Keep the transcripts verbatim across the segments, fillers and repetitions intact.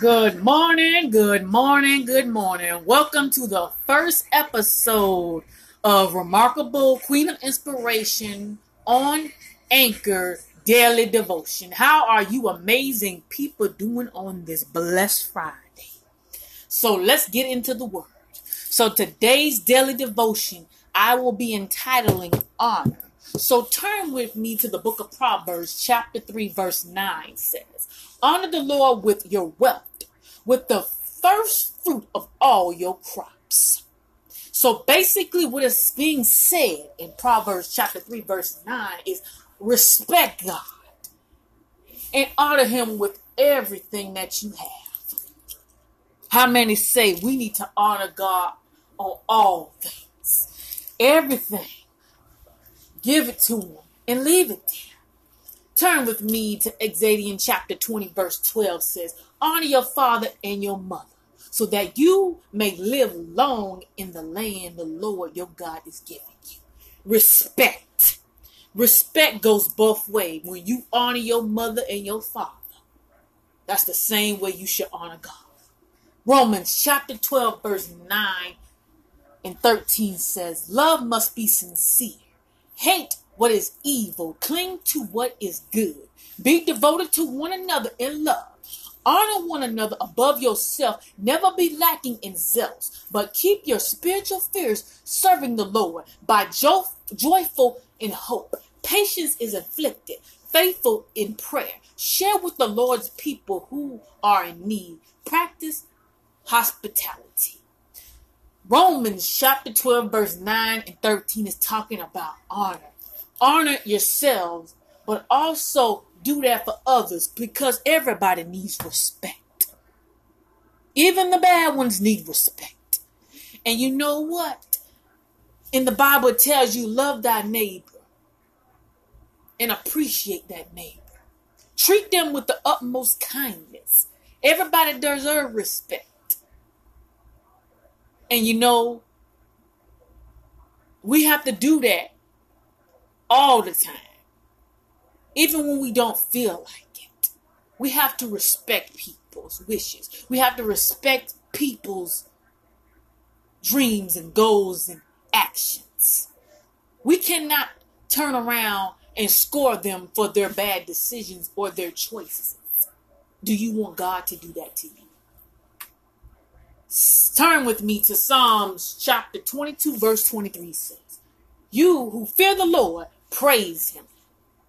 Good morning, good morning, good morning. Welcome to the first episode of Remarkable Queen of Inspiration on Anchor Daily Devotion. How are you amazing people doing on this blessed Friday? So let's get into the word. So today's daily devotion, I will be entitling Honor. So turn with me to the book of Proverbs, chapter three, verse nine says, "Honor the Lord with your wealth, with the first fruit of all your crops." So basically what is being said in Proverbs chapter three, verse nine is respect God and honor him with everything that you have. How many say we need to honor God on all things? Everything. Give it to him and leave it there. Turn with me to Exodus chapter twenty, verse twelve says, "Honor your father and your mother so that you may live long in the land the Lord your God is giving you." Respect. Respect goes both ways. When you honor your mother and your father, that's the same way you should honor God. Romans chapter twelve, verse nine and thirteen says, "Love must be sincere. Hate what is evil. Cling to what is good. Be devoted to one another in love. Honor one another above yourself. Never be lacking in zealous, but keep your spiritual fears serving the Lord by jo- joyful in hope. Patience is afflicted. Faithful in prayer. Share with the Lord's people who are in need. Practice hospitality." Romans chapter twelve, verse nine and thirteen is talking about honor. Honor yourselves, but also do that for others because everybody needs respect. Even the bad ones need respect. And you know what? In the Bible, it tells you love thy neighbor and appreciate that neighbor. Treat them with the utmost kindness. Everybody deserves respect. And you know, we have to do that all the time. Even when we don't feel like it. We have to respect people's wishes. We have to respect people's dreams and goals and actions. We cannot turn around and score them for their bad decisions or their choices. Do you want God to do that to you? Turn with me to Psalms chapter twenty-two, verse twenty-three says, "You who fear the Lord, praise him.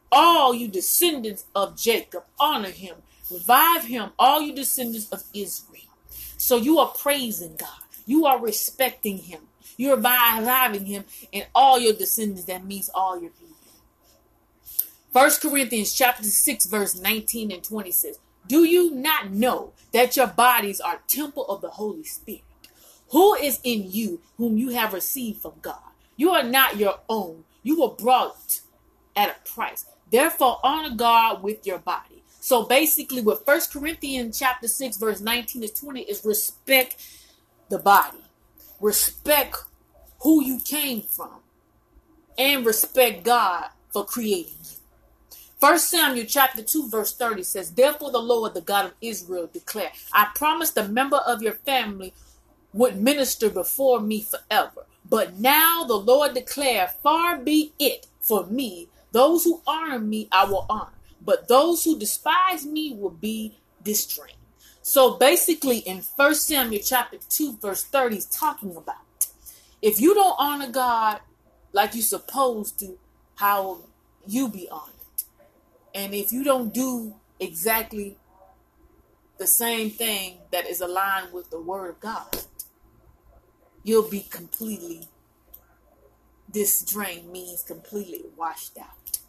All you descendants of Jacob, honor him. Revive him, all you descendants of Israel." So you are praising God. You are respecting him. You're reviving him and all your descendants. That means all your people. First Corinthians chapter six, verse nineteen and twenty says, "Do you not know that your bodies are temple of the Holy Spirit, who is in you, whom you have received from God? You are not your own. You were bought at a price. Therefore, honor God with your body." So basically what First Corinthians chapter six, verse nineteen to twenty is respect the body. Respect who you came from. And respect God for creating you. First Samuel chapter two, verse thirty says, "Therefore the Lord, the God of Israel, declared, I promised a member of your family would minister before me forever. But now the Lord declared, far be it for me. Those who honor me, I will honor. But those who despise me will be distrained." So basically in First Samuel chapter two, verse thirty is talking about, if you don't honor God like you're supposed to, how will you be honored? And if you don't do exactly the same thing that is aligned with the word of God, you'll be completely distrained, means completely washed out.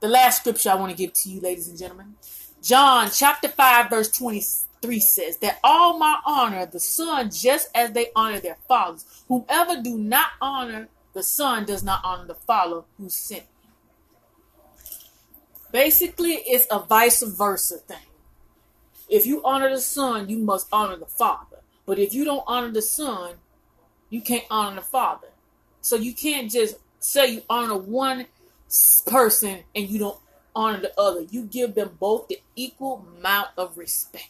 The last scripture I want to give to you, ladies and gentlemen, John chapter five, verse twenty-three says that all my honor the Son just as they honor their fathers. Whomever do not honor the Son does not honor the Father who sent him. Basically, it's a vice versa thing. If you honor the Son, you must honor the Father. But if you don't honor the Son, you can't honor the Father. So you can't just say you honor one person and you don't honor the other. You give them both the equal amount of respect.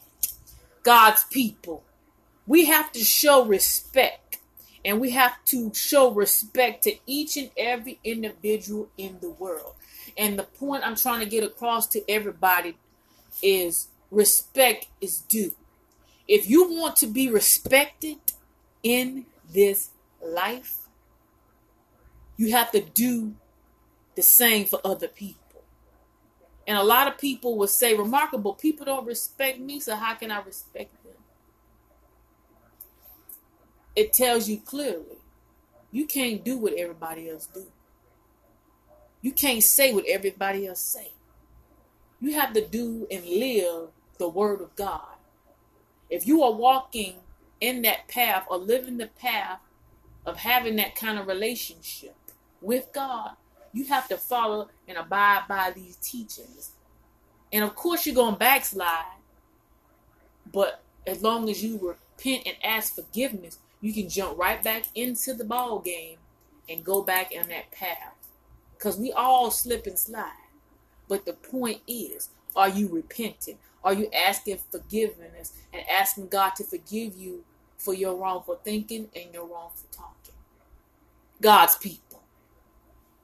God's people, we have to show respect, and we have to show respect to each and every individual in the world. And the point I'm trying to get across to everybody is respect is due. If you want to be respected in this life, you have to do the same for other people. And a lot of people will say, "Remarkable, people don't respect me, so how can I respect them?" It tells you clearly, you can't do what everybody else do. You can't say what everybody else say. You have to do and live the word of God. If you are walking in that path or living the path of having that kind of relationship with God, you have to follow and abide by these teachings. And of course you're going to backslide. But as long as you repent and ask forgiveness, you can jump right back into the ball game and go back on that path. Because we all slip and slide. But the point is, are you repenting? Are you asking forgiveness and asking God to forgive you for your wrongful thinking and your wrongful talking? God's people.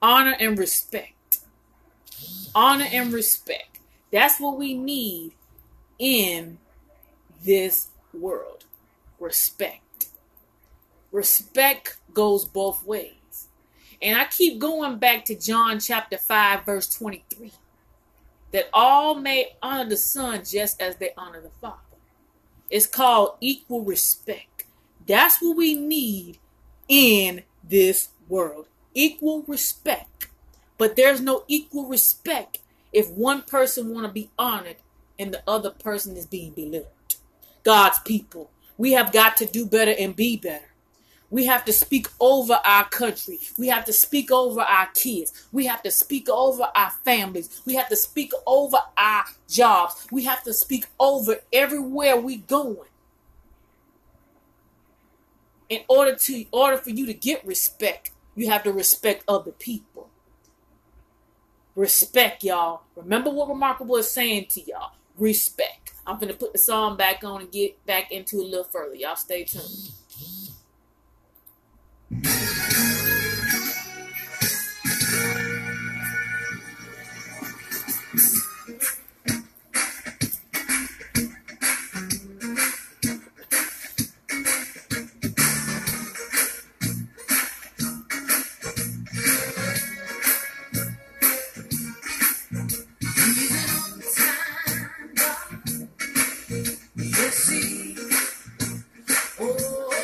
Honor and respect. Honor and respect. That's what we need in this world. Respect. Respect goes both ways. And I keep going back to John chapter five, verse twenty-three. That all may honor the Son just as they honor the Father. It's called equal respect. That's what we need in this world. Equal respect. But there's no equal respect if one person want to be honored and the other person is being belittled. God's people, we have got to do better and be better. We have to speak over our country. We have to speak over our kids. We have to speak over our families. We have to speak over our jobs. We have to speak over everywhere we going. In order to, in order for you to get respect, you have to respect other people. Respect, y'all. Remember what Remarkable is saying to y'all. Respect. I'm going to put the song back on and get back into it a little further. Y'all stay tuned. Oh,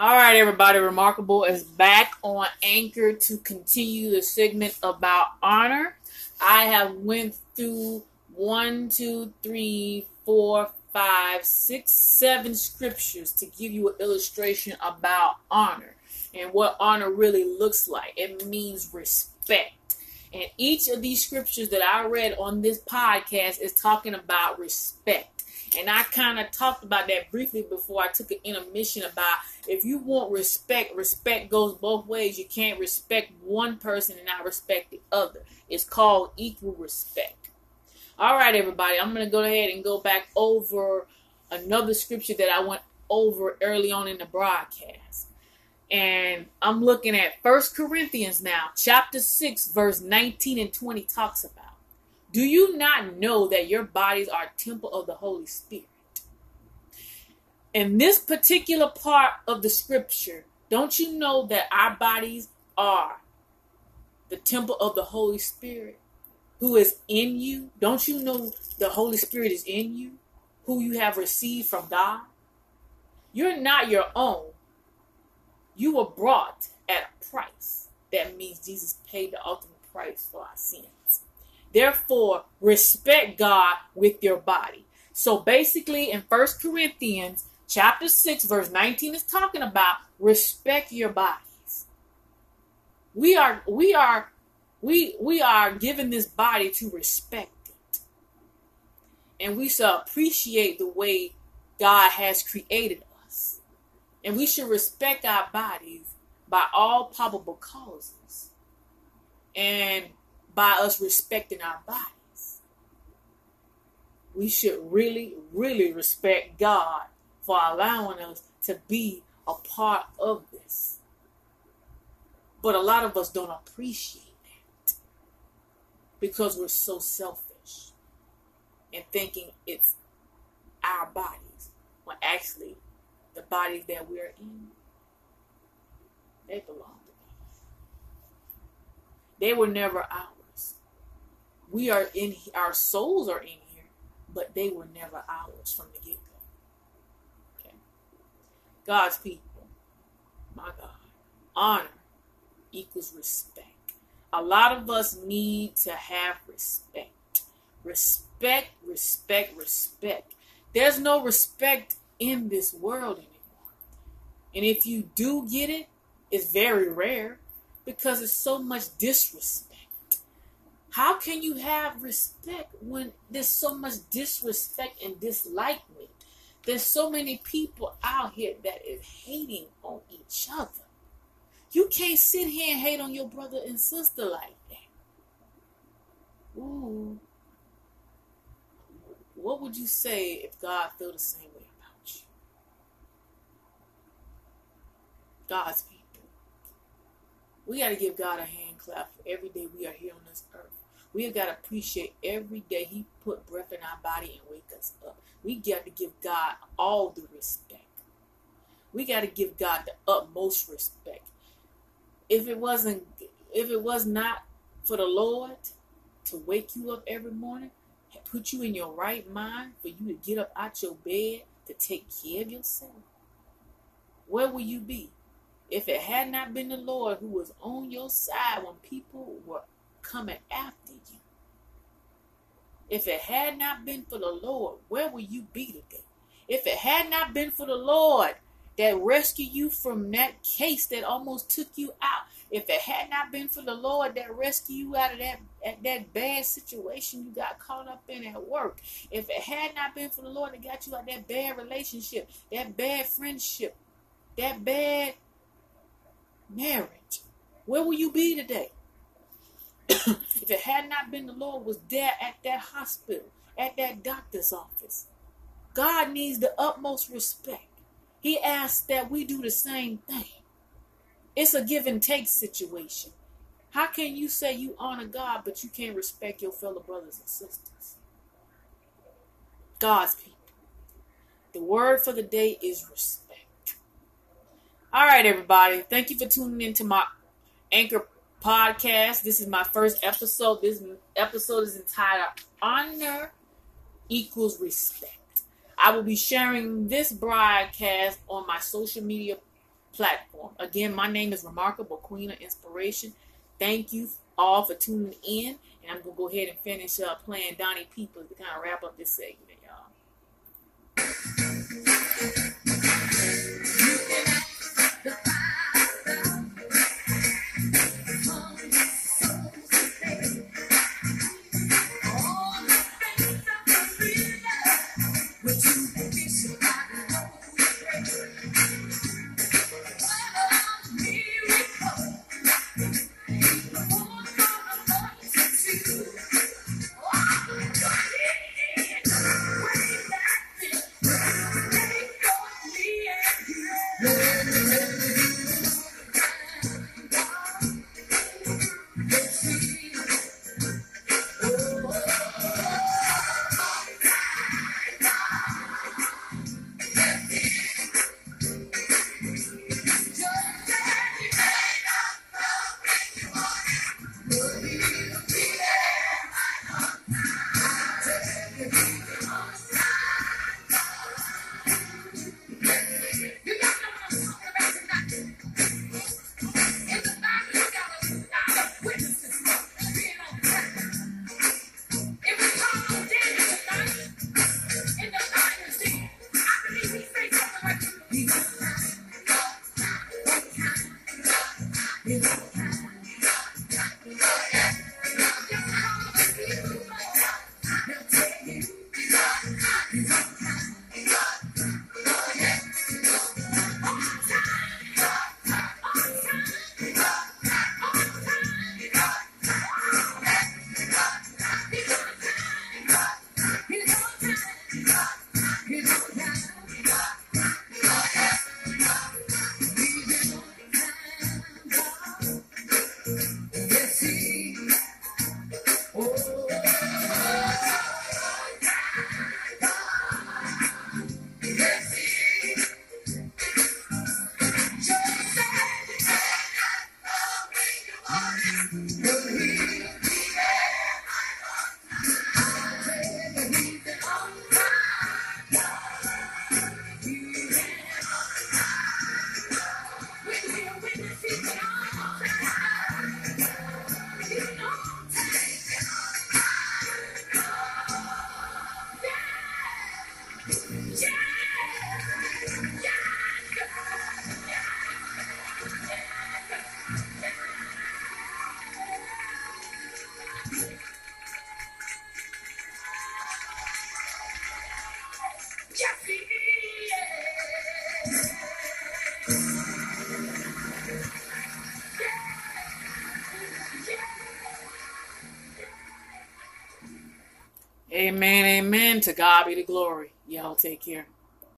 All right, everybody. Remarkable is back on Anchor to continue the segment about honor. I have went through one, two, three, four, five, six, seven scriptures to give you an illustration about honor and what honor really looks like. It means respect. And each of these scriptures that I read on this podcast is talking about respect. And I kind of talked about that briefly before I took an intermission about if you want respect, respect goes both ways. You can't respect one person and not respect the other. It's called equal respect. All right, everybody, I'm going to go ahead and go back over another scripture that I went over early on in the broadcast. And I'm looking at First Corinthians now, chapter six, verse nineteen and twenty talks about. Do you not know that your bodies are temple of the Holy Spirit? In this particular part of the scripture, don't you know that our bodies are the temple of the Holy Spirit who is in you? Don't you know the Holy Spirit is in you, who you have received from God? You're not your own. You were bought at a price. That means Jesus paid the ultimate price for our sins. Therefore, respect God with your body. So basically in First Corinthians chapter six, verse nineteen is talking about respect your bodies. We are we are we we are given this body to respect it. And we should appreciate the way God has created us. And we should respect our bodies by all probable causes. And by us respecting our bodies, we should really, really respect God for allowing us to be a part of this. But a lot of us don't appreciate that because we're so selfish and thinking it's our bodies when actually the bodies that we're in, they belong to us. They were never ours. We are in, our souls are in here, but they were never ours from the get-go. Okay. God's people, my God, honor equals respect. A lot of us need to have respect. Respect, respect, respect. There's no respect in this world anymore. And if you do get it, it's very rare because it's so much disrespect. How can you have respect when there's so much disrespect and dislike me? There's so many people out here that is hating on each other. You can't sit here and hate on your brother and sister like that. Ooh. What would you say if God felt the same way about you? God's people. We got to give God a hand clap for every day we are here on this earth. We've got to appreciate every day he put breath in our body and wake us up. We got to give God all the respect. We got to give God the utmost respect. If it wasn't, if it was not for the Lord to wake you up every morning, put you in your right mind for you to get up out your bed to take care of yourself, where would you be? If it had not been the Lord who was on your side when people were coming after you. If it had not been for the Lord, where would you be today? If it had not been for the Lord that rescued you from that case that almost took you out. If it had not been for the Lord that rescued you out of that, that bad situation you got caught up in at work. If it had not been for the Lord that got you out of that bad relationship, that bad friendship, that bad marriage, where will you be today? If it had not been the Lord was there at that hospital, at that doctor's office. God needs the utmost respect. He asks that we do the same thing. It's a give and take situation. How can you say you honor God, but you can't respect your fellow brothers and sisters? God's people. The word for the day is respect. All right, everybody. Thank you for tuning in to my Anchor podcast. This is my first episode. This episode is entitled Honor Equals Respect. I will be sharing this broadcast on my social media platform. Again, my name is Remarkable Queen of Inspiration. Thank you all for tuning in. And I'm going to go ahead and finish up playing Donnie Peoples to kind of wrap up this segment, y'all. Amen, amen. To God be the glory. Y'all take care.